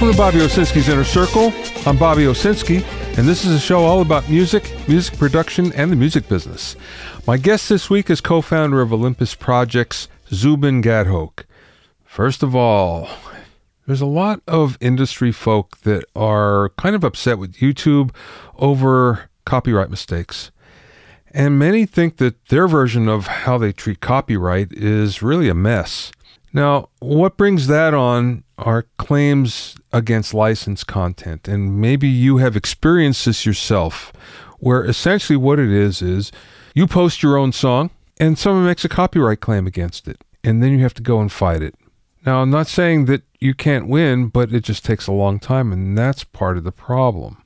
Welcome to Bobby Owsinski's Inner Circle. I'm Bobby Owsinski, and this is a show all about music, music production, and the music business. My guest this week is co-founder of Olympus Projects, Zubin Gadhoke. First of all, there's a lot of industry folk that are kind of upset with YouTube over copyright mistakes. And many think that their version of how they treat copyright is really a mess. Now, what brings that on are claims against licensed content. And maybe you have experienced this yourself, where essentially what it is you post your own song and someone makes a copyright claim against it, and then you have to go and fight it. Now, I'm not saying that you can't win, but it just takes a long time, and that's part of the problem.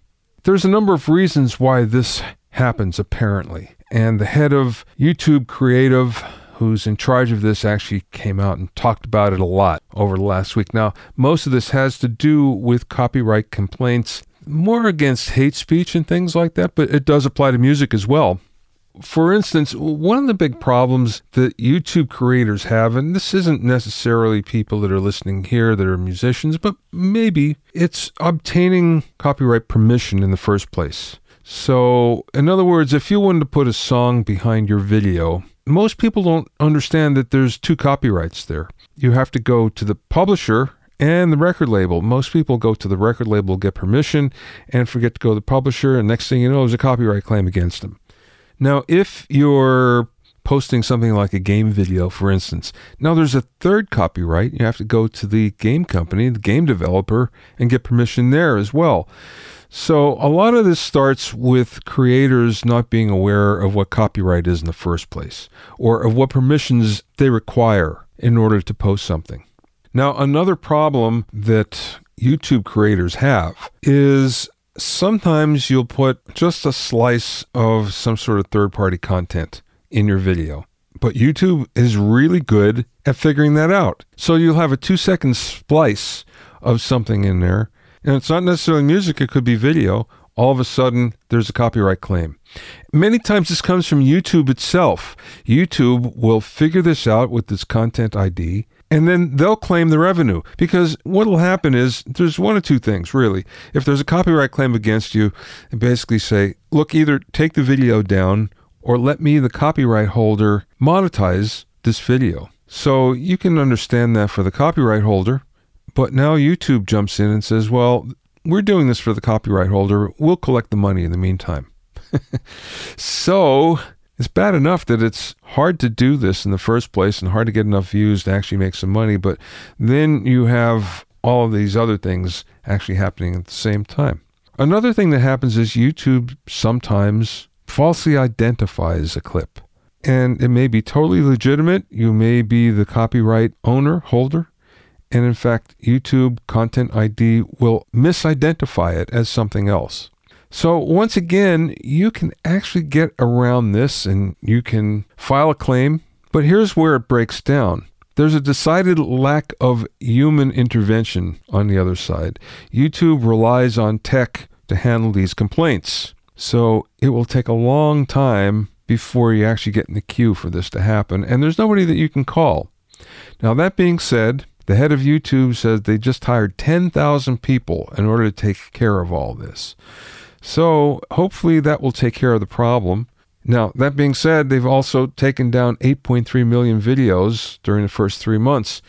There's a number of reasons why this happens, apparently. And the head of YouTube Creative, who's in charge of this, actually came out and talked about it a lot over the last week. Now, most of this has to do with copyright complaints, more against hate speech and things like that, but it does apply to music as well. For instance, one of the big problems that YouTube creators have, and this isn't necessarily people that are listening here that are musicians, but maybe it's obtaining copyright permission in the first place. So, in other words, if you wanted to put a song behind your video, most people don't understand that there's two copyrights there. You have to go to the publisher and the record label. Most people go to the record label, get permission, and forget to go to the publisher, and next thing you know, there's a copyright claim against them. Now, if you're posting something like a game video, for instance, now there's a third copyright. You have to go to the game company, the game developer, and get permission there as well. So a lot of this starts with creators not being aware of what copyright is in the first place, or of what permissions they require in order to post something. Now, another problem that YouTube creators have is sometimes you'll put just a slice of some sort of third-party content in your video, but YouTube is really good at figuring that out. So you'll have a 2-second splice of something in there, and it's not necessarily music, it could be video. All of a sudden, there's a copyright claim. Many times this comes from YouTube itself. YouTube will figure this out with this content ID, and then they'll claim the revenue, because what'll happen is there's one of two things, really. If there's a copyright claim against you, they basically say, look, either take the video down or let me, the copyright holder, monetize this video. So you can understand that for the copyright holder, but now YouTube jumps in and says, well, we're doing this for the copyright holder. We'll collect the money in the meantime. So it's bad enough that it's hard to do this in the first place and hard to get enough views to actually make some money, but then you have all of these other things actually happening at the same time. Another thing that happens is YouTube sometimes falsely identifies a clip, and it may be totally legitimate. You may be the copyright owner, holder, and in fact, YouTube Content ID will misidentify it as something else. So once again, you can actually get around this and you can file a claim, but here's where it breaks down. There's a decided lack of human intervention on the other side. YouTube relies on tech to handle these complaints. So it will take a long time before you actually get in the queue for this to happen. And there's nobody that you can call. Now, that being said, the head of YouTube says they just hired 10,000 people in order to take care of all this. So hopefully that will take care of the problem. Now, that being said, they've also taken down 8.3 million videos during the first 3 months.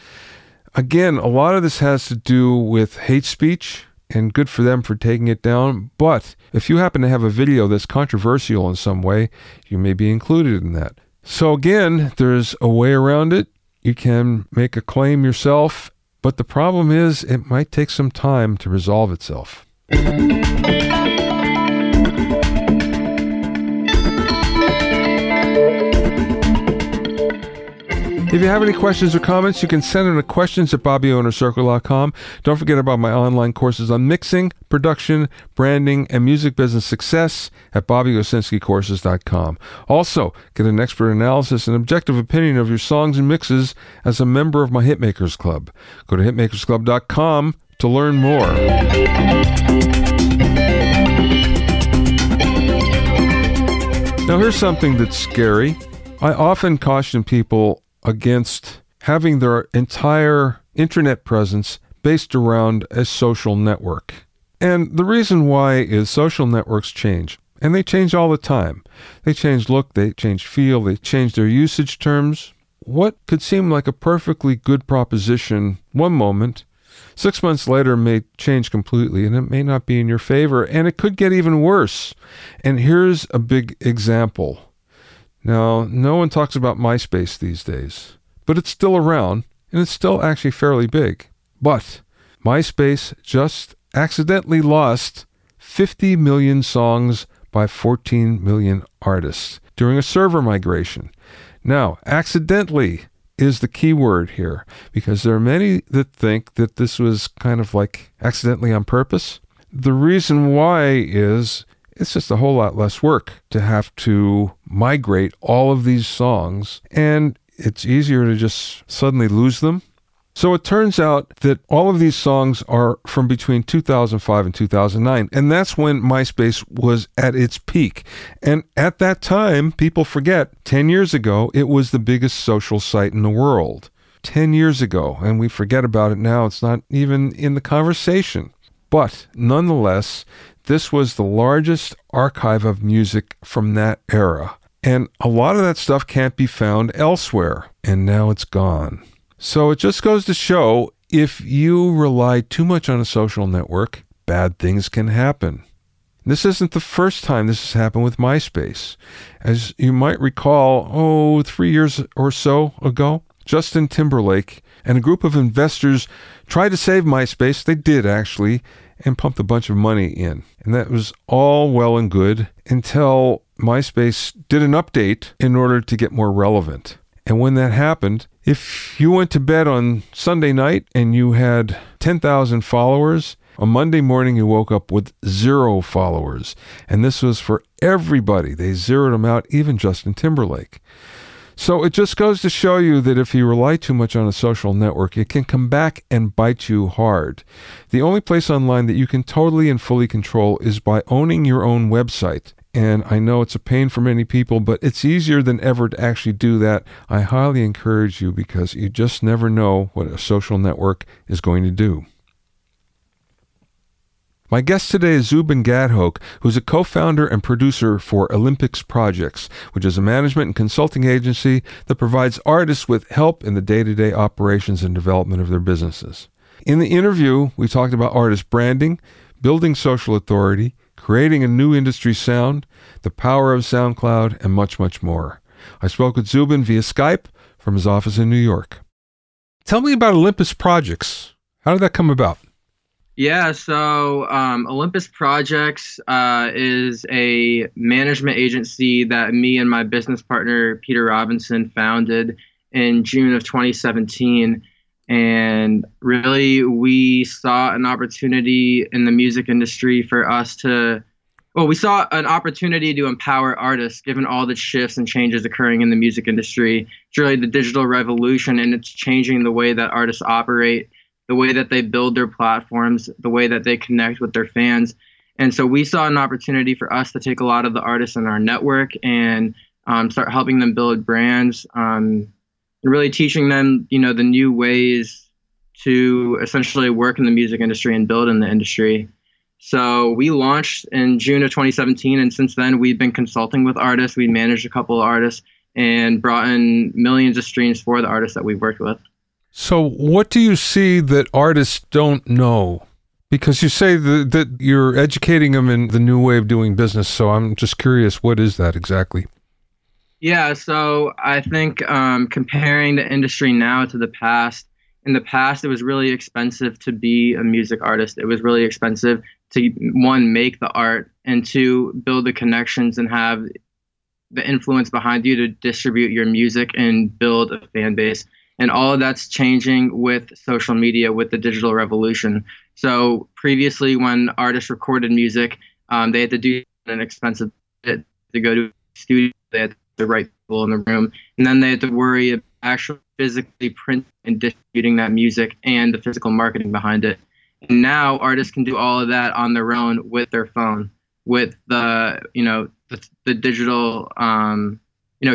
Again, a lot of this has to do with hate speech, and good for them for taking it down. But if you happen to have a video that's controversial in some way, you may be included in that. So again, there's a way around it. You can make a claim yourself, but the problem is it might take some time to resolve itself. If you have any questions or comments, you can send them to questions at BobbyOInnerCircle.com. Don't forget about my online courses on mixing, production, branding, and music business success at BobbyOwsinskiCourses.com. Also, get an expert analysis and objective opinion of your songs and mixes as a member of my Hitmakers Club. Go to HitmakersClub.com to learn more. Now, here's something that's scary. I often caution people against having their entire internet presence based around a social network. And the reason why is social networks change, and they change all the time. They change look, they change feel, they change their usage terms. What could seem like a perfectly good proposition one moment, 6 months later may change completely, and it may not be in your favor, and it could get even worse. And here's a big example. Now, no one talks about MySpace these days, but it's still around, and it's still actually fairly big. But MySpace just accidentally lost 50 million songs by 14 million artists during a server migration. Now, accidentally is the key word here, because there are many that think that this was kind of like accidentally on purpose. The reason why is it's just a whole lot less work to have to migrate all of these songs, and it's easier to just suddenly lose them. So it turns out that all of these songs are from between 2005 and 2009, and that's when MySpace was at its peak. And at that time, people forget, 10 years ago, it was the biggest social site in the world. 10 years ago, and we forget about it now. It's not even in the conversation. But nonetheless, this was the largest archive of music from that era. And a lot of that stuff can't be found elsewhere, and now it's gone. So it just goes to show, if you rely too much on a social network, bad things can happen. This isn't the first time this has happened with MySpace. As you might recall, 3 years or so ago, Justin Timberlake and a group of investors tried to save MySpace. They did, actually, and pumped a bunch of money in. And that was all well and good until MySpace did an update in order to get more relevant. And when that happened, if you went to bed on Sunday night and you had 10,000 followers, on Monday morning you woke up with 0 followers. And this was for everybody. They zeroed them out, even Justin Timberlake. So it just goes to show you that if you rely too much on a social network, it can come back and bite you hard. The only place online that you can totally and fully control is by owning your own website. And I know it's a pain for many people, but it's easier than ever to actually do that. I highly encourage you, because you just never know what a social network is going to do. My guest today is Zubin Gadhoke, who's a co-founder and producer for Olympus Projects, which is a management and consulting agency that provides artists with help in the day-to-day operations and development of their businesses. In the interview, we talked about artist branding, building social authority, creating a new industry sound, the power of SoundCloud, and much, much more. I spoke with Zubin via Skype from his office in New York. Tell me about Olympus Projects. How did that come about? Yeah, so Olympus Projects is a management agency that me and my business partner, Peter Robinson, founded in June of 2017. And really, we saw an opportunity in the music industry for us to, we saw an opportunity to empower artists, given all the shifts and changes occurring in the music industry. It's really the digital revolution, and it's changing the way that artists operate, the way that they build their platforms, the way that they connect with their fans. And so we saw an opportunity for us to take a lot of the artists in our network and start helping them build brands, really teaching them, the new ways to essentially work in the music industry and build in the industry. So we launched in June of 2017, and since then we've been consulting with artists. We managed a couple of artists and brought in millions of streams for the artists that we've worked with. So what do you see that artists don't know? Because you say that you're educating them in the new way of doing business, so I'm just curious, what is that exactly? Yeah, so I think comparing the industry now to the past, in the past it was really expensive to be a music artist. It was really expensive to, one, make the art, and two, build the connections and have the influence behind you to distribute your music and build a fan base. And all of that's changing with social media, with the digital revolution. So previously when artists recorded music, they had to do an expensive bit to go to a studio. They had the right people in the room, and then they had to worry about actually physically printing and distributing that music and the physical marketing behind it. And now artists can do all of that on their own with their phone, with the digital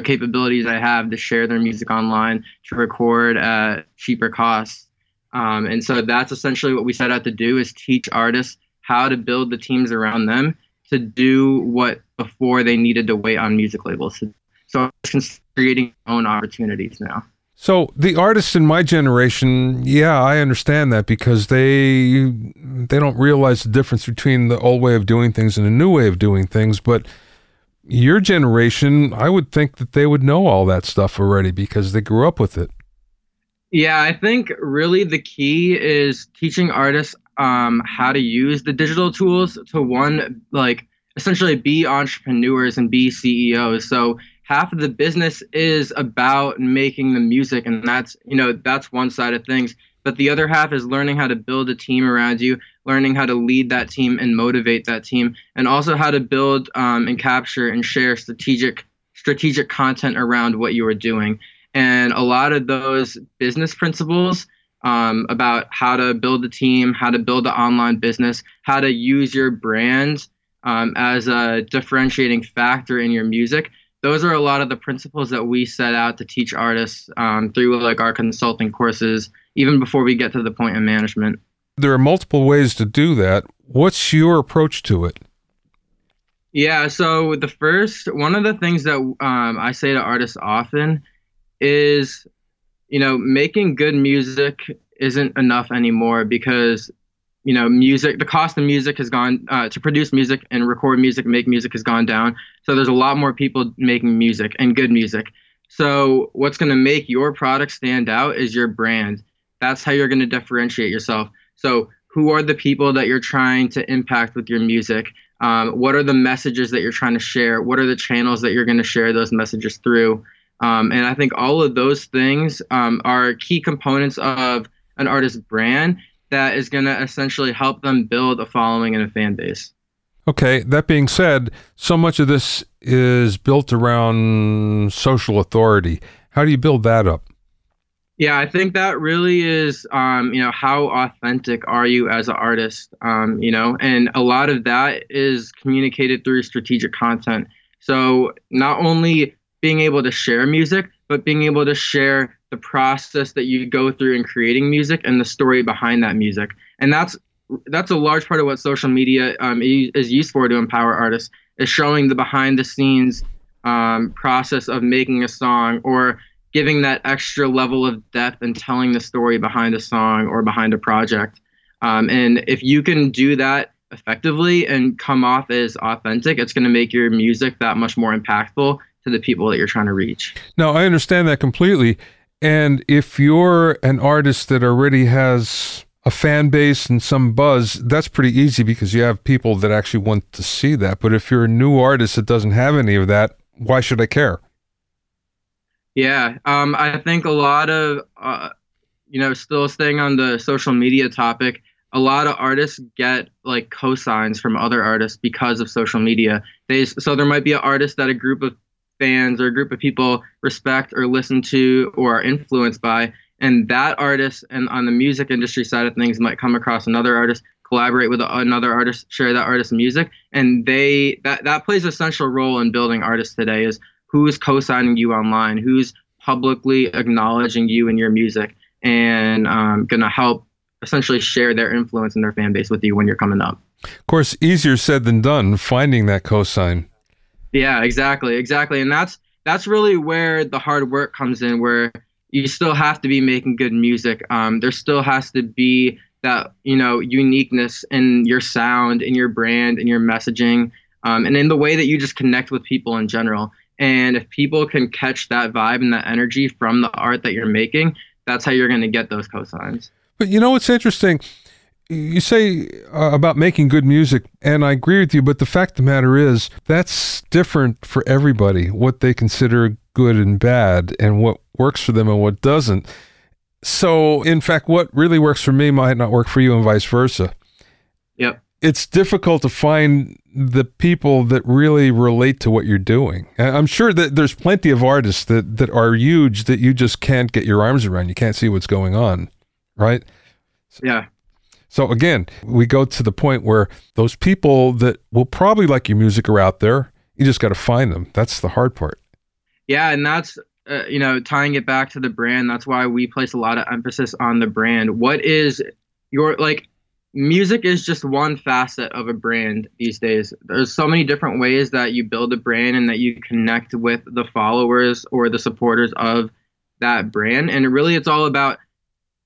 capabilities I have to share their music online, to record at cheaper costs. And so that's essentially what we set out to do, is teach artists how to build the teams around them to do what before they needed to wait on music labels. So it's creating own opportunities now. So the artists in my generation, yeah, I understand that, because they don't realize the difference between the old way of doing things and the new way of doing things. But your generation, I would think that they would know all that stuff already because they grew up with it. Yeah, I think really the key is teaching artists how to use the digital tools to, one, like essentially be entrepreneurs and be CEOs. So half of the business is about making the music, and that's, you know, that's one side of things. But the other half is learning how to build a team around you, learning how to lead that team and motivate that team, and also how to build and capture and share strategic content around what you are doing. And a lot of those business principles about how to build a team, how to build an online business, how to use your brand as a differentiating factor in your music. Those are a lot of the principles that we set out to teach artists through like our consulting courses, even before we get to the point of management. There are multiple ways to do that. What's your approach to it? Yeah, so the first, one of the things that I say to artists often is, you know, making good music isn't enough anymore, because, you know, music, the cost of music has gone, to produce music and record music, make music has gone down. So there's a lot more people making music, and good music. So what's going to make your product stand out is your brand. That's how you're going to differentiate yourself. So who are the people that you're trying to impact with your music? What are the messages that you're trying to share? What are the channels that you're going to share those messages through? And I think all of those things are key components of an artist's brand that is going to essentially help them build a following and a fan base. Okay, that being said, so much of this is built around social authority. How do you build that up? Yeah, I think that really is, you know, how authentic are you as an artist, you know, and a lot of that is communicated through strategic content. So not only being able to share music, but being able to share the process that you go through in creating music and the story behind that music. And that's a large part of what social media is used for, to empower artists, is showing the behind the scenes process of making a song, or giving that extra level of depth and telling the story behind a song or behind a project. And if you can do that effectively and come off as authentic, it's going to make your music that much more impactful to the people that you're trying to reach. No, I understand that completely. And if you're an artist that already has a fan base and some buzz, that's pretty easy because you have people that actually want to see that. But if you're a new artist that doesn't have any of that, why should I care? Yeah, I think a lot of, you know, still staying on the social media topic, a lot of artists get like cosigns from other artists because of social media. So there might be an artist that a group of fans or a group of people respect or listen to or are influenced by, and that artist, and on the music industry side of things, might come across another artist, collaborate with another artist, share that artist's music, and that plays a central role in building artists today, is who's co-signing you online, who's publicly acknowledging you and your music, and going to help essentially share their influence and their fan base with you when you're coming up. Of course, easier said than done, finding that cosign. Yeah, exactly. And that's really where the hard work comes in, where you still have to be making good music. There still has to be that, you know, uniqueness in your sound, in your brand, in your messaging, and in the way that you just connect with people in general. And if people can catch that vibe and that energy from the art that you're making, that's how you're going to get those cosigns. But you know what's interesting? You say about making good music, and I agree with you, but the fact of the matter is that's different for everybody, what they consider good and bad, and what works for them and what doesn't. So, in fact, what really works for me might not work for you, and vice versa. Yep. It's difficult to find the people that really relate to what you're doing. I'm sure that there's plenty of artists that are huge that you just can't get your arms around. You can't see what's going on, right? Yeah. So again, we go to the point where those people that will probably like your music are out there. You just got to find them. That's the hard part. Yeah, and that's you know, tying it back to the brand, that's why we place a lot of emphasis on the brand. What is your, like, music is just one facet of a brand these days. There's so many different ways that you build a brand and that you connect with the followers or the supporters of that brand. And really, it's all about,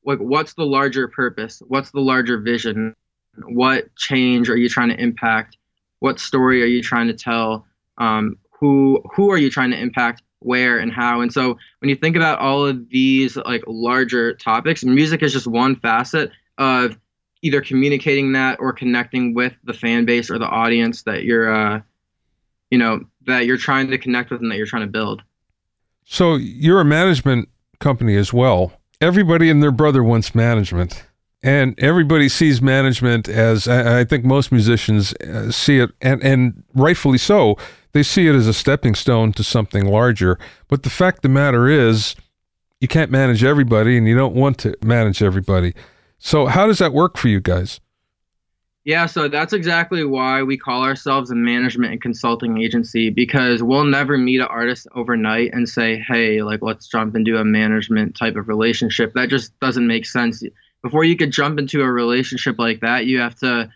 like, what's the larger purpose? What's the larger vision? What change are you trying to impact? What story are you trying to tell? Who are you trying to impact? Where and how? And so when you think about all of these, like, larger topics, music is just one facet of either communicating that or connecting with the fan base or the audience that you're, you know, that you're trying to connect with and that you're trying to build. So you're a management company as well. Everybody and their brother wants management, and everybody sees management as, I think most musicians see it, and rightfully so, they see it as a stepping stone to something larger. But the fact of the matter is, you can't manage everybody, and you don't want to manage everybody. So how does that work for you guys? Yeah, so that's exactly why we call ourselves a management and consulting agency, because we'll never meet an artist overnight and say, hey, like, let's jump into a management type of relationship. That just doesn't make sense. Before you could jump into a relationship like that, you have to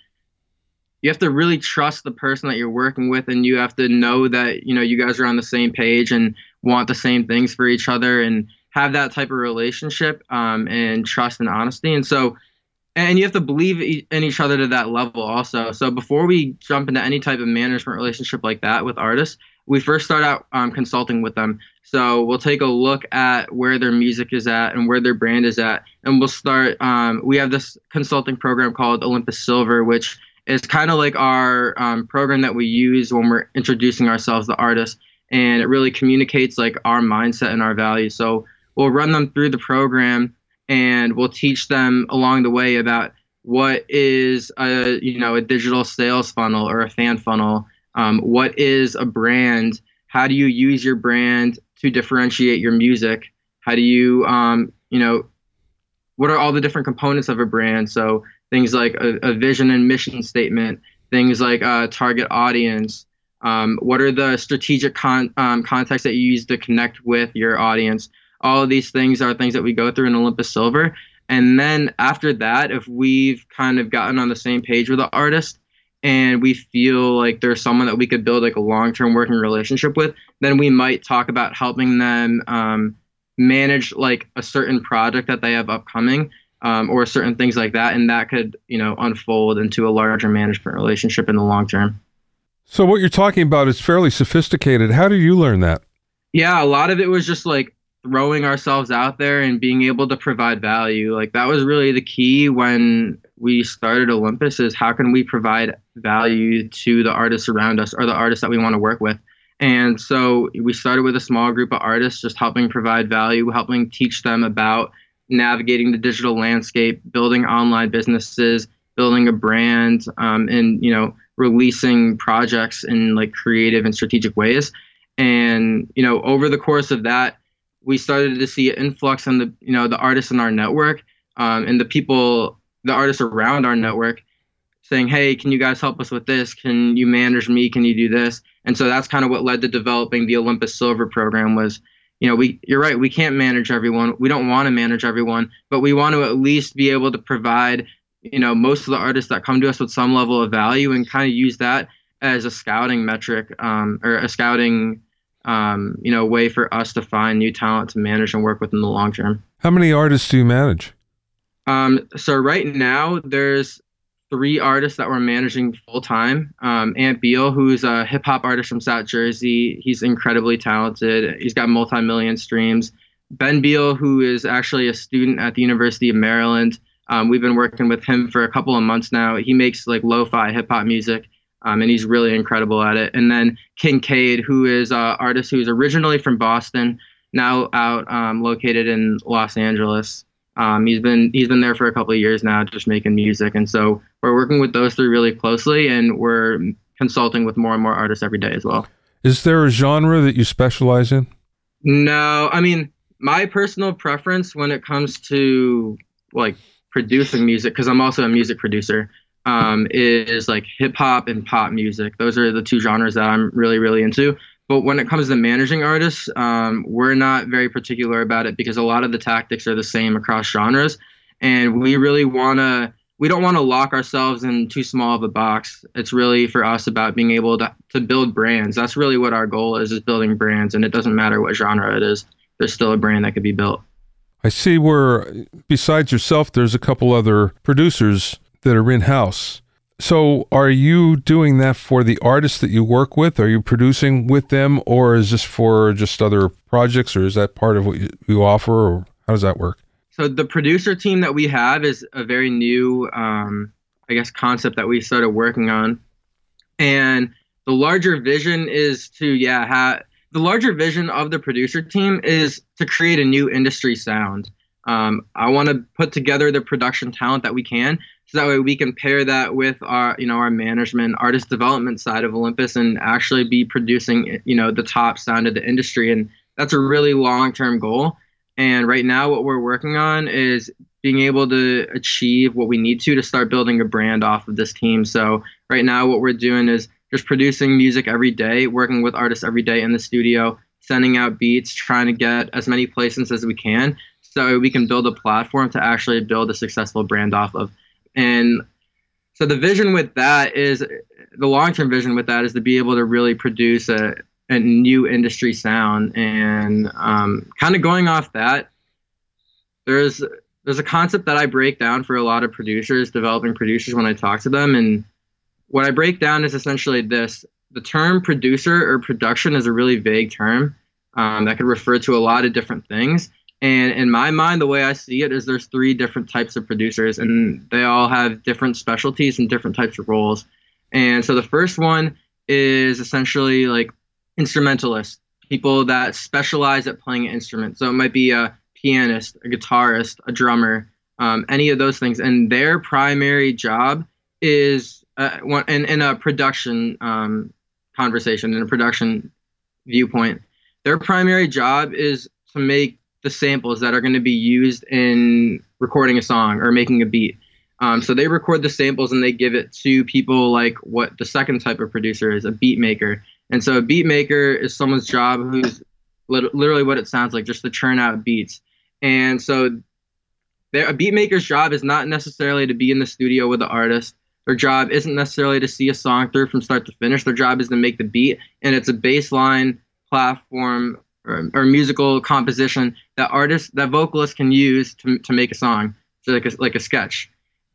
really trust the person that you're working with, and you have to know that, you know, you guys are on the same page and want the same things for each other and have that type of relationship, and trust and honesty. And so, and you have to believe in each other to that level also. So before we jump into any type of management relationship like that with artists, we first start out consulting with them. So we'll take a look at where their music is at and where their brand is at. And we'll start, we have this consulting program called Olympus Silver, which is kind of like our program that we use when we're introducing ourselves to artists. And it really communicates, like, our mindset and our values. So we'll run them through the program, and we'll teach them along the way about what is a, you know, a digital sales funnel or a fan funnel, what is a brand, how do you use your brand to differentiate your music, how do you, you know, what are all the different components of a brand, so things like a vision and mission statement, things like a target audience, what are the strategic contacts that you use to connect with your audience. All of these things are things that we go through in Olympus Silver. And then after that, if we've kind of gotten on the same page with the artist and we feel like there's someone that we could build, like, a long-term working relationship with, then we might talk about helping them manage, like, a certain project that they have upcoming, or certain things like that. And that could, you know, unfold into a larger management relationship in the long term. So what you're talking about is fairly sophisticated. How do you learn that? Yeah, a lot of it was just, like, throwing ourselves out there and being able to provide value. Like, that was really the key when we started Olympus, is how can we provide value to the artists around us or the artists that we want to work with. And so we started with a small group of artists, just helping provide value, helping teach them about navigating the digital landscape, building online businesses, building a brand, and, you know, releasing projects in, like, creative and strategic ways. And, you know, over the course of that, we started to see an influx on the, you know, the artists in our network, and the people, the artists around our network, saying, hey, can you guys help us with this? Can you manage me? Can you do this? And so that's kind of what led to developing the Olympus Silver program was, you know, you're right, we can't manage everyone. We don't want to manage everyone, but we want to at least be able to provide, you know, most of the artists that come to us with some level of value, and kind of use that as a scouting metric, or a scouting, you know, way for us to find new talent to manage and work with in the long term. How many artists do you manage? So right now there's 3 artists that we're managing full time. Ant Beal, who's a hip hop artist from South Jersey. He's incredibly talented. He's got multi-million streams. Ben Beal, who is actually a student at the University of Maryland. We've been working with him for a couple of months now. He makes, like, lo-fi hip hop music. And he's really incredible at it. And then Kincaid, who is an artist who's originally from Boston, now out located in Los Angeles. He's been there for a couple of years now, just making music. And so we're working with those 3 really closely, and we're consulting with more and more artists every day as well. Is there a genre that you specialize in? No, I mean, my personal preference when it comes to, like, producing music, because I'm also a music producer, is like hip hop and pop music. Those are the 2 genres that I'm really, really into. But when it comes to managing artists, we're not very particular about it because a lot of the tactics are the same across genres. And we really want to, we don't want to lock ourselves in too small of a box. It's really for us about being able to build brands. That's really what our goal is building brands. And it doesn't matter what genre it is. There's still a brand that could be built. I see where, besides yourself, there's a couple other producers that are in-house. So are you doing that for the artists that you work with? Are you producing with them, or is this for just other projects, or is that part of what you offer, or how does that work? So the producer team that we have is a very new, I guess, concept that we started working on. And the larger vision is to, the larger vision of the producer team is to create a new industry sound. I want to put together the production talent that we can, so that way we can pair that with our, our management, artist development side of Olympus, and actually be producing, the top sound of the industry. And that's a really long-term goal. And right now what we're working on is being able to achieve what we need to start building a brand off of this team. So right now what we're doing is just producing music every day, working with artists every day in the studio, sending out beats, trying to get as many placements as we can, so we can build a platform to actually build a successful brand off of. And so the vision with that is, the long-term vision with that is to be able to really produce a new industry sound. And kind of going off that, there's a concept that I break down for a lot of producers, developing producers, when I talk to them. And what I break down is essentially this. The term producer or production is a really vague term that could refer to a lot of different things. And in my mind, the way I see it is there's three different types of producers, and they all have different specialties and different types of roles. And so the first one is essentially like instrumentalists, people that specialize at playing an instrument. So it might be a pianist, a guitarist, a drummer, any of those things. And their primary job is in a production conversation, in a production viewpoint, their primary job is to make the samples that are going to be used in recording a song or making a beat. So they record the samples and they give it to people like what the second type of producer is, a beat maker. And so a beat maker is someone's job who's literally what it sounds like, just to churn out beats. And so a beat maker's job is not necessarily to be in the studio with the artist. Their job isn't necessarily to see a song through from start to finish. Their job is to make the beat, and it's a baseline platform or musical composition that artists, that vocalists can use to make a song, so like a sketch.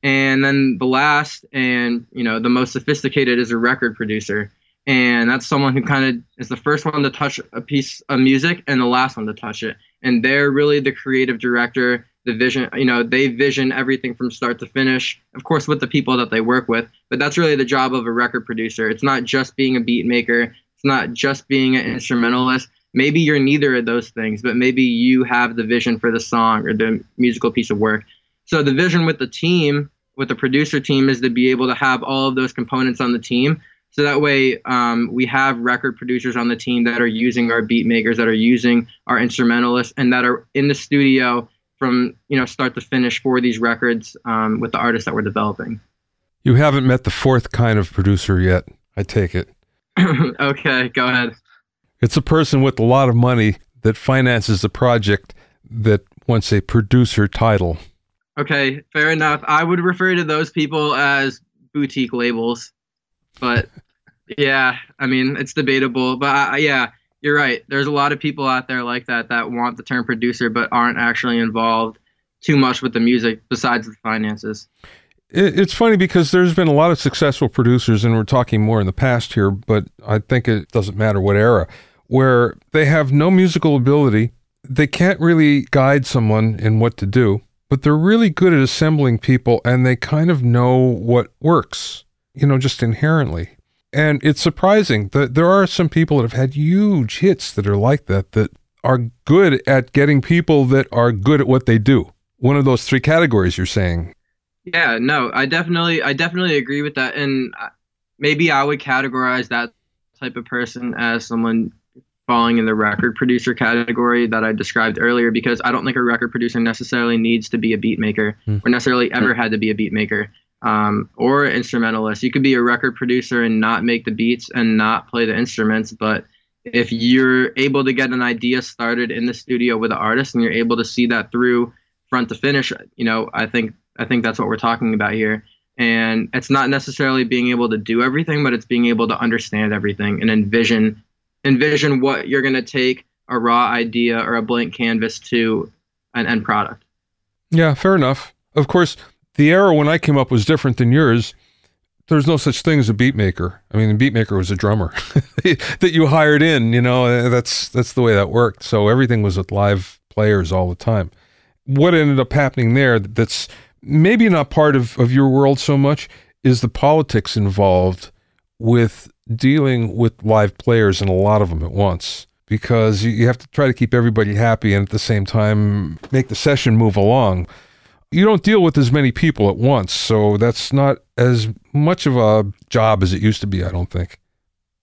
And then the last, and the most sophisticated, is a record producer, and that's someone who kind of is the first one to touch a piece of music and the last one to touch it. And they're really the creative director. The vision, they vision everything from start to finish, of course, with the people that they work with. But that's really the job of a record producer. It's not just being a beat maker. It's not just being an instrumentalist. Maybe you're neither of those things, but maybe you have the vision for the song or the musical piece of work. So the vision with the team, with the producer team, is to be able to have all of those components on the team. So that way we have record producers on the team that are using our beat makers, that are using our instrumentalists, and that are in the studio from start to finish for these records with the artists that we're developing. You haven't met the fourth kind of producer yet, I take it. Okay, go ahead. It's a person with a lot of money that finances a project that wants a producer title. Okay, fair enough. I would refer to those people as boutique labels, but yeah, I mean, it's debatable, but yeah. You're right. There's a lot of people out there like that want the term producer but aren't actually involved too much with the music besides the finances. It's funny because there's been a lot of successful producers, and we're talking more in the past here, but I think it doesn't matter what era, where they have no musical ability. They can't really guide someone in what to do, but they're really good at assembling people, and they kind of know what works, just inherently. And it's surprising that there are some people that have had huge hits that are like that are good at getting people that are good at what they do. One of those three categories you're saying. Yeah, no, I definitely agree with that. And maybe I would categorize that type of person as someone falling in the record producer category that I described earlier, because I don't think a record producer necessarily needs to be a beat maker or necessarily ever had to be a beat maker. Or instrumentalist. You could be a record producer and not make the beats and not play the instruments, but if you're able to get an idea started in the studio with an artist and you're able to see that through front to finish, you know, I think that's what we're talking about here. And it's not necessarily being able to do everything, but it's being able to understand everything and envision what you're going to take a raw idea or a blank canvas to an end product. Yeah, fair enough. Of course, the era when I came up was different than yours. There's no such thing as a beat maker. I mean, the beat maker was a drummer that you hired in, you know, that's the way that worked. So everything was with live players all the time. What ended up happening there that's maybe not part of your world so much is the politics involved with dealing with live players and a lot of them at once, because you have to try to keep everybody happy and at the same time make the session move along. You don't deal with as many people at once, so that's not as much of a job as it used to be, I don't think.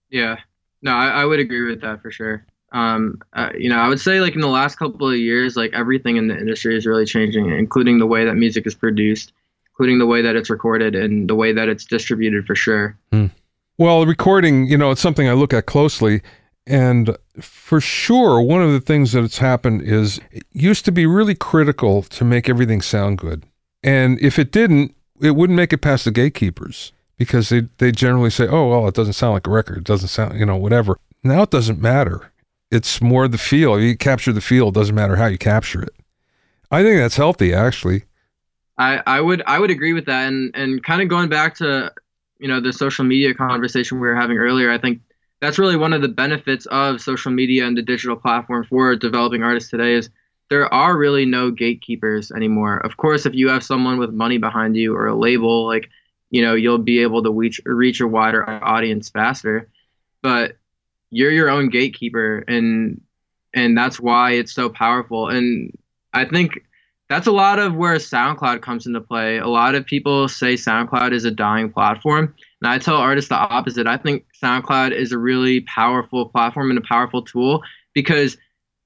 Yeah, no, I would agree with that for sure. You know, I would say like in the last couple of years, like everything in the industry is really changing, including the way that music is produced, including the way that it's recorded and the way that it's distributed for sure. Mm. Well, recording, you know, it's something I look at closely. And for sure, one of the things that's happened is it used to be really critical to make everything sound good. And if it didn't, it wouldn't make it past the gatekeepers because they generally say, oh, well, it doesn't sound like a record. It doesn't sound, you know, whatever. Now it doesn't matter. It's more the feel. You capture the feel. It doesn't matter how you capture it. I think that's healthy, actually. I would agree with that. And kind of going back to, you know, the social media conversation we were having earlier, I think that's really one of the benefits of social media and the digital platform for developing artists today is there are really no gatekeepers anymore. Of course, if you have someone with money behind you or a label, like, you know, you'll be able to reach a wider audience faster, but you're your own gatekeeper. And that's why it's so powerful. And I think that's a lot of where SoundCloud comes into play. A lot of people say SoundCloud is a dying platform. And I tell artists the opposite. I think SoundCloud is a really powerful platform and a powerful tool because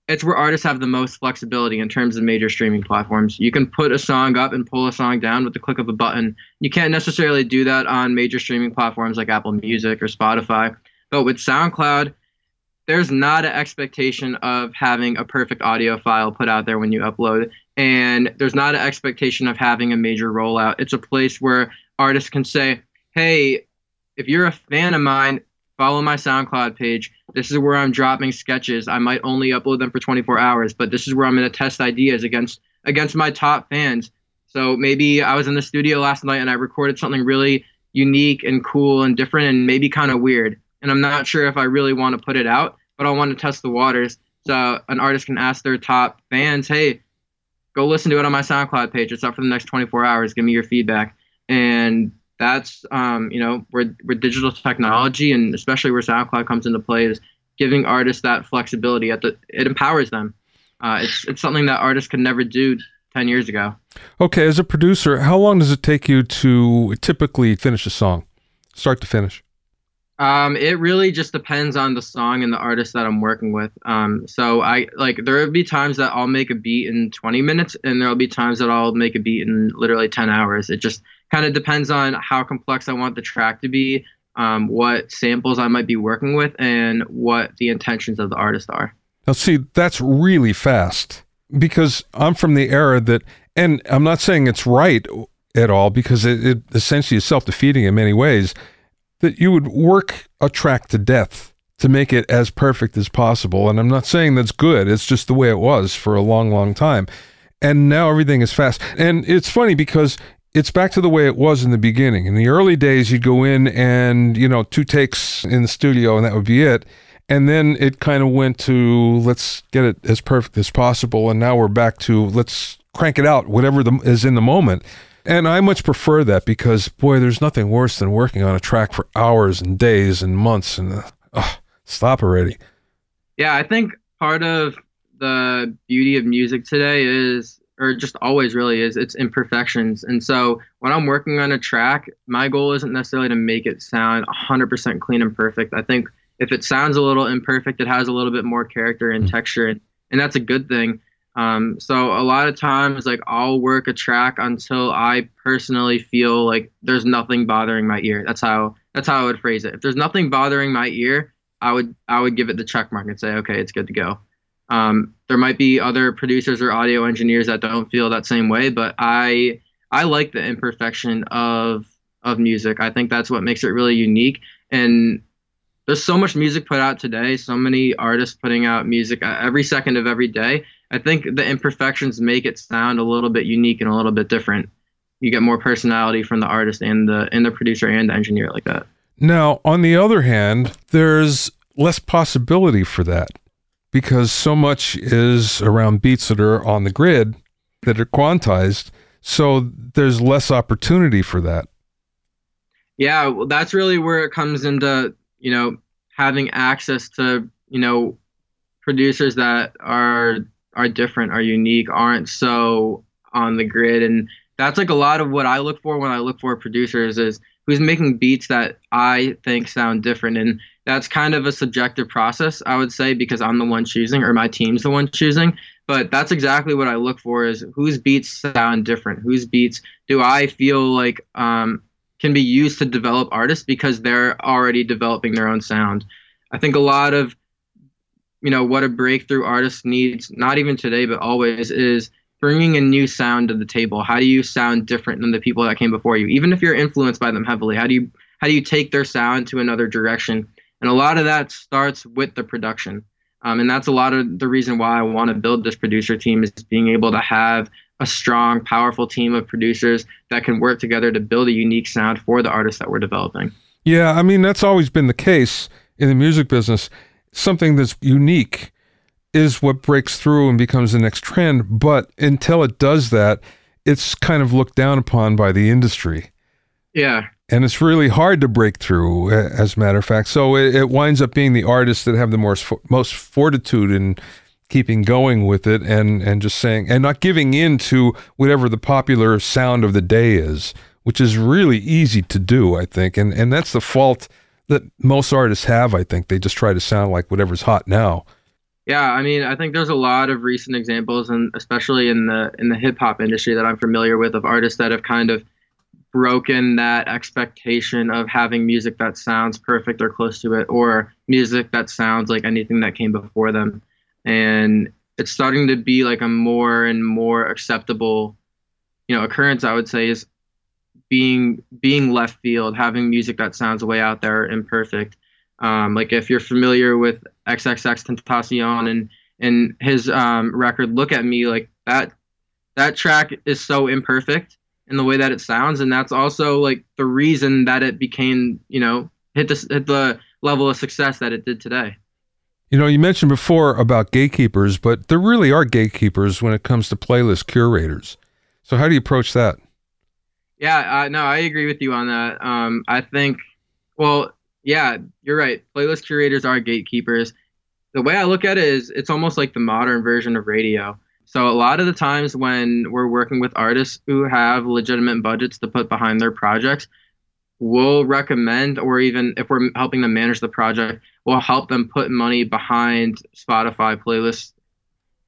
it's where artists have the most flexibility in terms of major streaming platforms. You can put a song up and pull a song down with the click of a button. You can't necessarily do that on major streaming platforms like Apple Music or Spotify. But with SoundCloud, there's not an expectation of having a perfect audio file put out there when you upload. And there's not an expectation of having a major rollout. It's a place where artists can say, hey, if you're a fan of mine, follow my SoundCloud page. This is where I'm dropping sketches. I might only upload them for 24 hours, but this is where I'm going to test ideas against my top fans. So maybe I was in the studio last night and I recorded something really unique and cool and different and maybe kind of weird. And I'm not sure if I really want to put it out, but I want to test the waters. So an artist can ask their top fans, hey, go listen to it on my SoundCloud page. It's up for the next 24 hours. Give me your feedback. And that's, you know, where digital technology and especially where SoundCloud comes into play is giving artists that flexibility. It empowers them. It's something that artists could never do 10 years ago. Okay, as a producer, how long does it take you to typically finish a song, start to finish? It really just depends on the song and the artist that I'm working with. There will be times that I'll make a beat in 20 minutes and there'll be times that I'll make a beat in literally 10 hours. It just kind of depends on how complex I want the track to be, what samples I might be working with, and what the intentions of the artist are. Now, see, that's really fast because I'm from the era that, and I'm not saying it's right at all because it essentially is self-defeating in many ways, that you would work a track to death to make it as perfect as possible. And I'm not saying that's good. It's just the way it was for a long, long time. And now everything is fast. And it's funny because it's back to the way it was in the beginning. In the early days, you'd go in and, you know, 2 takes in the studio and that would be it. And then it kind of went to, let's get it as perfect as possible. And now we're back to, let's crank it out, whatever is in the moment. And I much prefer that because, boy, there's nothing worse than working on a track for hours and days and months and stop already. Yeah, I think part of the beauty of music today is, or just always really is, its imperfections. And so when I'm working on a track, my goal isn't necessarily to make it sound 100% clean and perfect. I think if it sounds a little imperfect, it has a little bit more character and texture, and that's a good thing. So a lot of times, like, I'll work a track until I personally feel like there's nothing bothering my ear. That's how I would phrase it. If there's nothing bothering my ear, I would give it the check mark and say, okay, it's good to go. There might be other producers or audio engineers that don't feel that same way, but I like the imperfection of music. I think that's what makes it really unique. And there's so much music put out today, so many artists putting out music every second of every day. I think the imperfections make it sound a little bit unique and a little bit different. You get more personality from the artist and the producer and the engineer like that. Now, on the other hand, there's less possibility for that because so much is around beats that are on the grid that are quantized. So there's less opportunity for that. Yeah, well, that's really where it comes into, you know, having access to, you know, producers that are different, are unique, aren't so on the grid. And that's like a lot of what I look for when I look for producers is who's making beats that I think sound different. And that's kind of a subjective process, I would say, because I'm the one choosing, or my team's the one choosing. But that's exactly what I look for is whose beats sound different, whose beats do I feel like can be used to develop artists because they're already developing their own sound. I think a lot of, you know, what a breakthrough artist needs, not even today, but always, is bringing a new sound to the table. How do you sound different than the people that came before you? Even if you're influenced by them heavily, how do you take their sound to another direction? And a lot of that starts with the production. And that's a lot of the reason why I want to build this producer team is being able to have a strong, powerful team of producers that can work together to build a unique sound for the artists that we're developing. Yeah, I mean, that's always been the case in the music business. Something that's unique is what breaks through and becomes the next trend. But until it does that, it's kind of looked down upon by the industry. Yeah. And it's really hard to break through, as a matter of fact. So it winds up being the artists that have the most fortitude in keeping going with it and just saying, and not giving in to whatever the popular sound of the day is, which is really easy to do, I think. And that's the fault that most artists have, I think. They just try to sound like whatever's hot now. Yeah, I mean, I think there's a lot of recent examples, and especially in the hip-hop industry that I'm familiar with, of artists that have kind of broken that expectation of having music that sounds perfect or close to it, or music that sounds like anything that came before them. And it's starting to be like a more and more acceptable, you know, occurrence, I would say, is being left field, having music that sounds way out there, imperfect. Like if you're familiar with XXXTentacion and his record, Look at Me, like that track is so imperfect in the way that it sounds. And that's also like the reason that it became, you know, hit the level of success that it did today. You know, you mentioned before about gatekeepers, but there really are gatekeepers when it comes to playlist curators. So how do you approach that? Yeah, no, I agree with you on that. I think, well, yeah, you're right. Playlist curators are gatekeepers. The way I look at it is it's almost like the modern version of radio. So a lot of the times when we're working with artists who have legitimate budgets to put behind their projects, we'll recommend, or even if we're helping them manage the project, we'll help them put money behind Spotify playlists,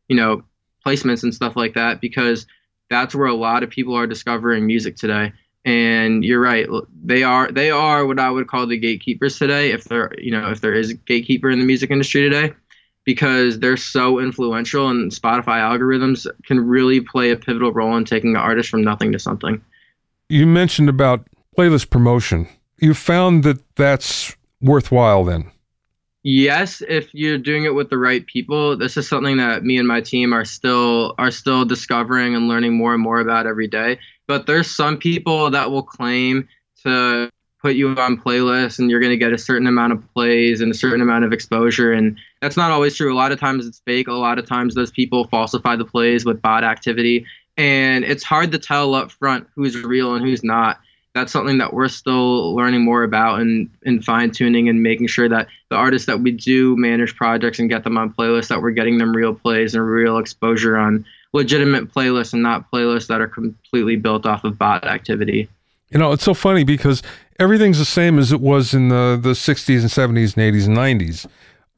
you know, placements and stuff like that, because that's where a lot of people are discovering music today. And you're right, they are what I would call the gatekeepers today, if there is a gatekeeper in the music industry today, because they're so influential, and Spotify algorithms can really play a pivotal role in taking an artist from nothing to something. You mentioned about playlist promotion. You found that that's worthwhile then? Yes, if you're doing it with the right people. This is something that me and my team are still discovering and learning more and more about every day. But there's some people that will claim to put you on playlists and you're going to get a certain amount of plays and a certain amount of exposure. And that's not always true. A lot of times it's fake. A lot of times those people falsify the plays with bot activity. And it's hard to tell up front who's real and who's not. That's something that we're still learning more about and fine-tuning, and making sure that the artists that we do manage projects and get them on playlists, that we're getting them real plays and real exposure on legitimate playlists and not playlists that are completely built off of bot activity. You know, it's so funny because everything's the same as it was in the 60s and 70s and 80s and 90s.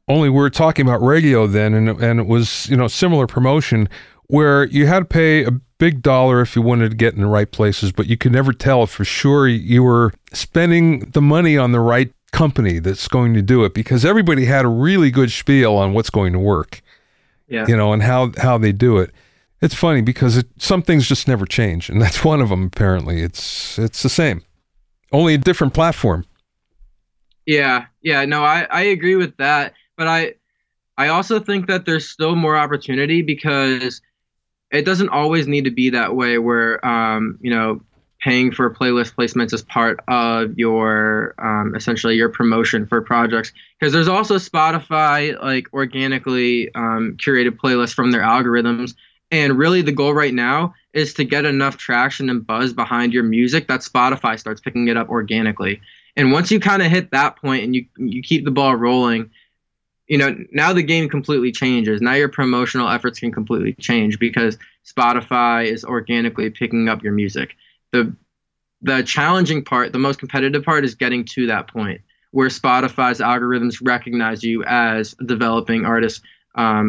Only we're talking about radio then, and it was, you know, similar promotion where you had to pay a big dollar if you wanted to get in the right places, but you could never tell for sure you were spending the money on the right company that's going to do it, because everybody had a really good spiel on what's going to work, you know, and how they do it. It's funny because some things just never change, and that's one of them. Apparently, it's the same, only a different platform. Yeah, no, I agree with that, but I also think that there's still more opportunity, because it doesn't always need to be that way, where you know, paying for playlist placements is part of your essentially your promotion for projects, because there's also Spotify like organically curated playlists from their algorithms. And really the goal right now is to get enough traction and buzz behind your music that Spotify starts picking it up organically. And once you kind of hit that point and you keep the ball rolling, you know, now the game completely changes. Now your promotional efforts can completely change, because Spotify is organically picking up your music. The challenging part, the most competitive part, is getting to that point where Spotify's algorithms recognize you as a developing artist,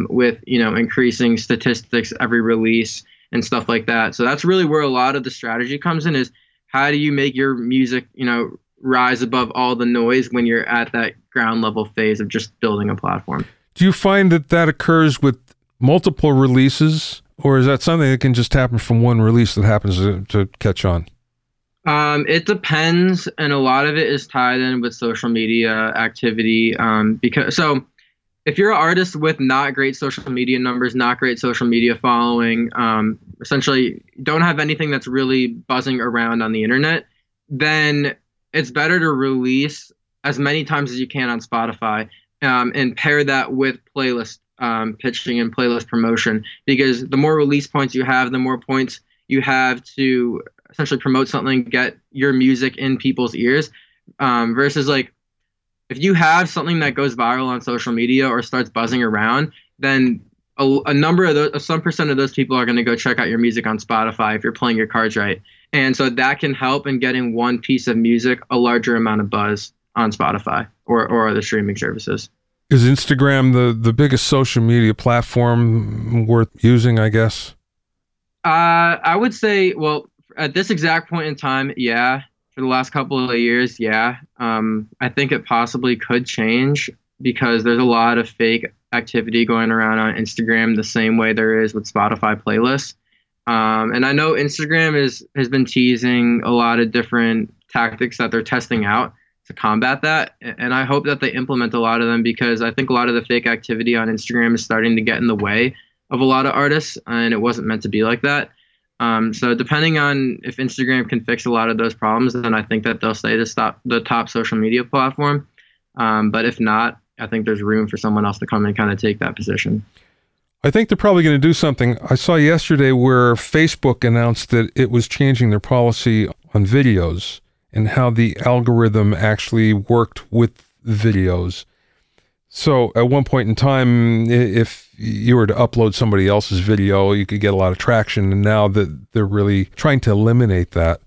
with, you know, increasing statistics every release and stuff like that. So that's really where a lot of the strategy comes in, is how do you make your music, you know, rise above all the noise when you're at that ground level phase of just building a platform. Do you find that occurs with multiple releases, or is that something that can just happen from one release that happens to catch on? It depends, and a lot of it is tied in with social media activity, because if you're an artist with not great social media numbers, not great social media following, essentially don't have anything that's really buzzing around on the internet, then it's better to release as many times as you can on Spotify, and pair that with playlist pitching and playlist promotion, because the more release points you have, the more points you have to essentially promote something, get your music in people's ears, versus like, if you have something that goes viral on social media or starts buzzing around, then a number of those, some percent of those people are going to go check out your music on Spotify if you're playing your cards right. And so that can help in getting one piece of music a larger amount of buzz on Spotify or other streaming services. Is Instagram the biggest social media platform worth using, I guess? I would say, well, at this exact point in time, yeah. For the last couple of years, yeah. I think it possibly could change, because there's a lot of fake activity going around on Instagram the same way there is with Spotify playlists. And I know Instagram has been teasing a lot of different tactics that they're testing out to combat that. And I hope that they implement a lot of them, because I think a lot of the fake activity on Instagram is starting to get in the way of a lot of artists, and it wasn't meant to be like that. So depending on if Instagram can fix a lot of those problems, then I think that they'll stay the top social media platform. But if not, I think there's room for someone else to come and kind of take that position. I think they're probably going to do something. I saw yesterday where Facebook announced that it was changing their policy on videos and how the algorithm actually worked with videos. So at one point in time, if you were to upload somebody else's video, you could get a lot of traction. And now that they're really trying to eliminate that,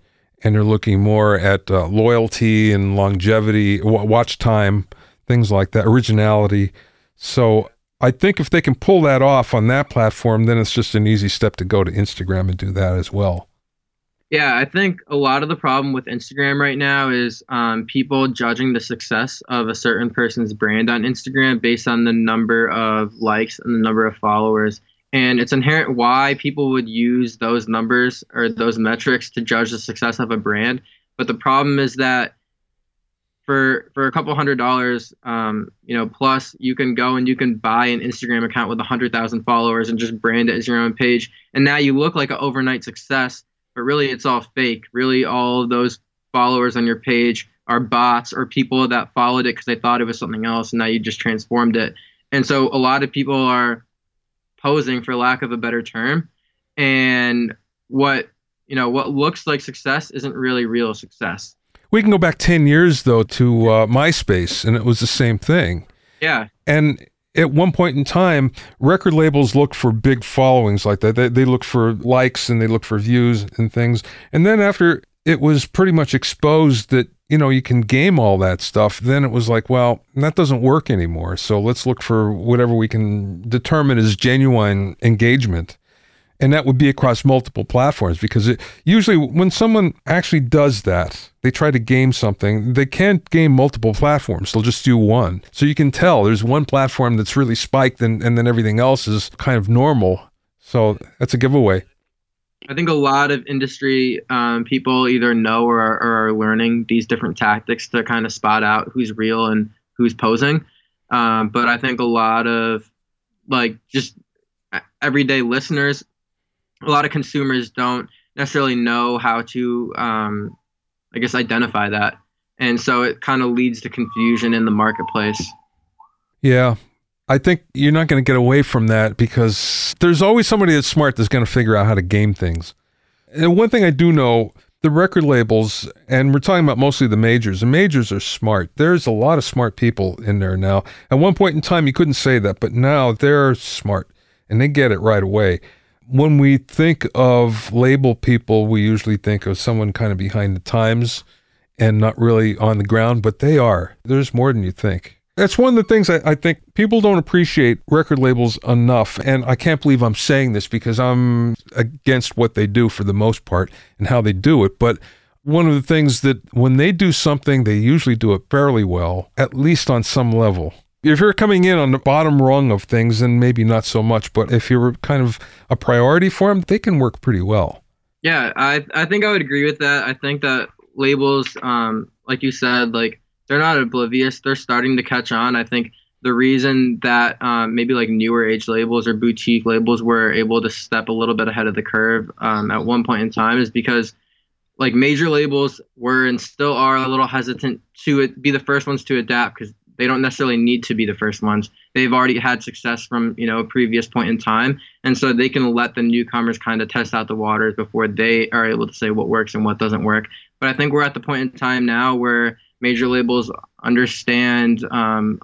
and they're looking more at loyalty and longevity, watch time, things like that, originality. So I think if they can pull that off on that platform, then it's just an easy step to go to Instagram and do that as well. Yeah, I think a lot of the problem with Instagram right now is people judging the success of a certain person's brand on Instagram based on the number of likes and the number of followers. And it's inherent why people would use those numbers or those metrics to judge the success of a brand. But the problem is that for a couple $100, you know, plus, you can go and you can buy an Instagram account with 100,000 followers and just brand it as your own page. And now you look like an overnight success. But really, it's all fake. Really, all of those followers on your page are bots or people that followed it because they thought it was something else, and now you just transformed it. And so a lot of people are posing, for lack of a better term. And what looks like success isn't really real success. We can go back 10 years, though, to MySpace, and it was the same thing. Yeah. And at one point in time, record labels look for big followings like that. They look for likes and they look for views and things. And then after it was pretty much exposed that, you know, you can game all that stuff, then it was like, well, that doesn't work anymore. So let's look for whatever we can determine as genuine engagement. And that would be across multiple platforms, because it, usually when someone actually does that, they try to game something. They can't game multiple platforms. They'll just do one. So you can tell there's one platform that's really spiked, and then everything else is kind of normal. So that's a giveaway. I think a lot of industry people either know or are learning these different tactics to kind of spot out who's real and who's posing. But I think a lot of like just everyday listeners, a lot of consumers don't necessarily know how to, I guess, identify that. And so it kind of leads to confusion in the marketplace. Yeah. I think you're not going to get away from that, because there's always somebody that's smart that's going to figure out how to game things. And one thing I do know, the record labels, and we're talking about mostly the majors. The majors are smart. There's a lot of smart people in there now. At one point in time, you couldn't say that, but now they're smart and they get it right away. When we think of label people, we usually think of someone kind of behind the times and not really on the ground, but they are. There's more than you think. That's one of the things I think people don't appreciate record labels enough, and I can't believe I'm saying this because I'm against what they do for the most part and how they do it, but one of the things that when they do something, they usually do it fairly well, at least on some level. If you're coming in on the bottom rung of things, then maybe not so much, but if you're kind of a priority for them, they can work pretty well. Yeah, I think I would agree with that. I think that labels, like you said, like, they're not oblivious. They're starting to catch on. I think the reason that maybe like newer age labels or boutique labels were able to step a little bit ahead of the curve at one point in time is because like major labels were and still are a little hesitant to be the first ones to adapt, because they don't necessarily need to be the first ones. They've already had success from, you know, a previous point in time. And so they can let the newcomers kind of test out the waters before they are able to say what works and what doesn't work. But I think we're at the point in time now where major labels understand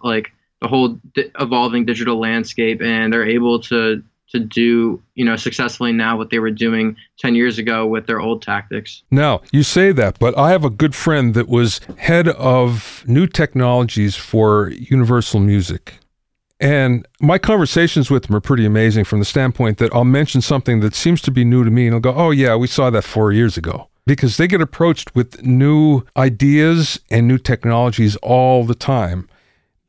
like the whole evolving digital landscape, and they're able to do, you know, successfully now what they were doing 10 years ago with their old tactics. Now, you say that, but I have a good friend that was head of new technologies for Universal Music. And my conversations with him are pretty amazing from the standpoint that I'll mention something that seems to be new to me and I'll go, oh yeah, we saw that 4 years ago. Because they get approached with new ideas and new technologies all the time.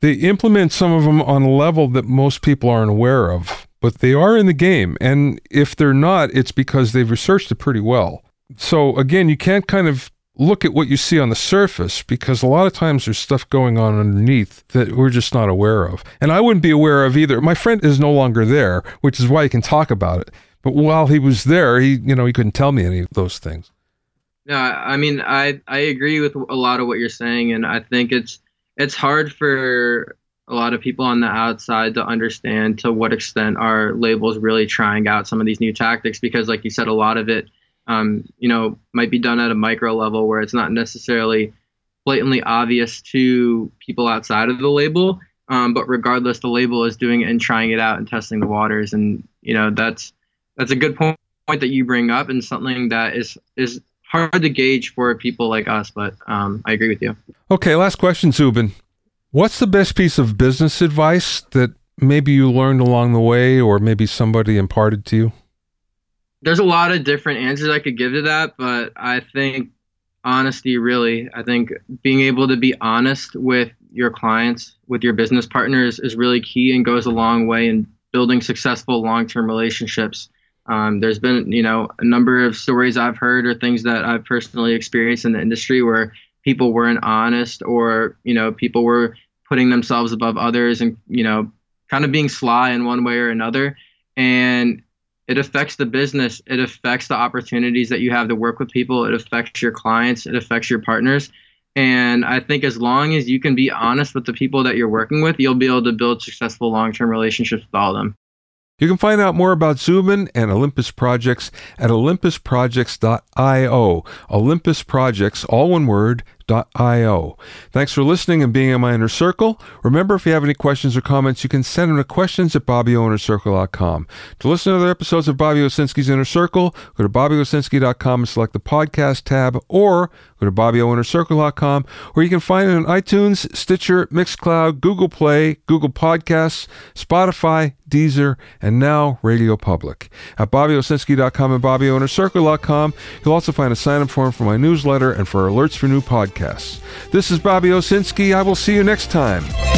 They implement some of them on a level that most people aren't aware of, but they are in the game. And if they're not, it's because they've researched it pretty well. So again, you can't kind of look at what you see on the surface, because a lot of times there's stuff going on underneath that we're just not aware of. And I wouldn't be aware of either. My friend is no longer there, which is why he can talk about it. But while he was there, he couldn't tell me any of those things. No, I mean, I agree with a lot of what you're saying, and I think it's hard for a lot of people on the outside to understand to what extent are labels really trying out some of these new tactics, because like you said, a lot of it, might be done at a micro level where it's not necessarily blatantly obvious to people outside of the label. But regardless, the label is doing it and trying it out and testing the waters. And, you know, that's a good point that you bring up, and something that is hard to gauge for people like us, but I agree with you. Okay, last question, Zubin. What's the best piece of business advice that maybe you learned along the way, or maybe somebody imparted to you? There's a lot of different answers I could give to that, but I think honesty, really. I think being able to be honest with your clients, with your business partners, is really key and goes a long way in building successful long-term relationships. There's been, a number of stories I've heard or things that I've personally experienced in the industry where people weren't honest, or, people were putting themselves above others and, kind of being sly in one way or another. And it affects the business. It affects the opportunities that you have to work with people. It affects your clients. It affects your partners. And I think as long as you can be honest with the people that you're working with, you'll be able to build successful long-term relationships with all of them. You can find out more about Zubin and Olympus Projects at OlympusProjects.io. Olympus Projects, all one word, OlympusProjects.io. Thanks for listening and being in my Inner Circle. Remember, if you have any questions or comments, you can send them to questions@BobbyOInnerCircle.com. To listen to other episodes of Bobby Owsinski's Inner Circle, go to BobbyOwsinski.com and select the podcast tab, or go to BobbyOInnerCircle.com, or you can find it on iTunes, Stitcher, Mixcloud, Google Play, Google Podcasts, Spotify, Deezer, and now Radio Public. At BobbyOwsinski.com and BobbyOInnerCircle.com, you'll also find a sign-up form for my newsletter and for alerts for new podcasts. This is Bobby Owsinski. I will see you next time.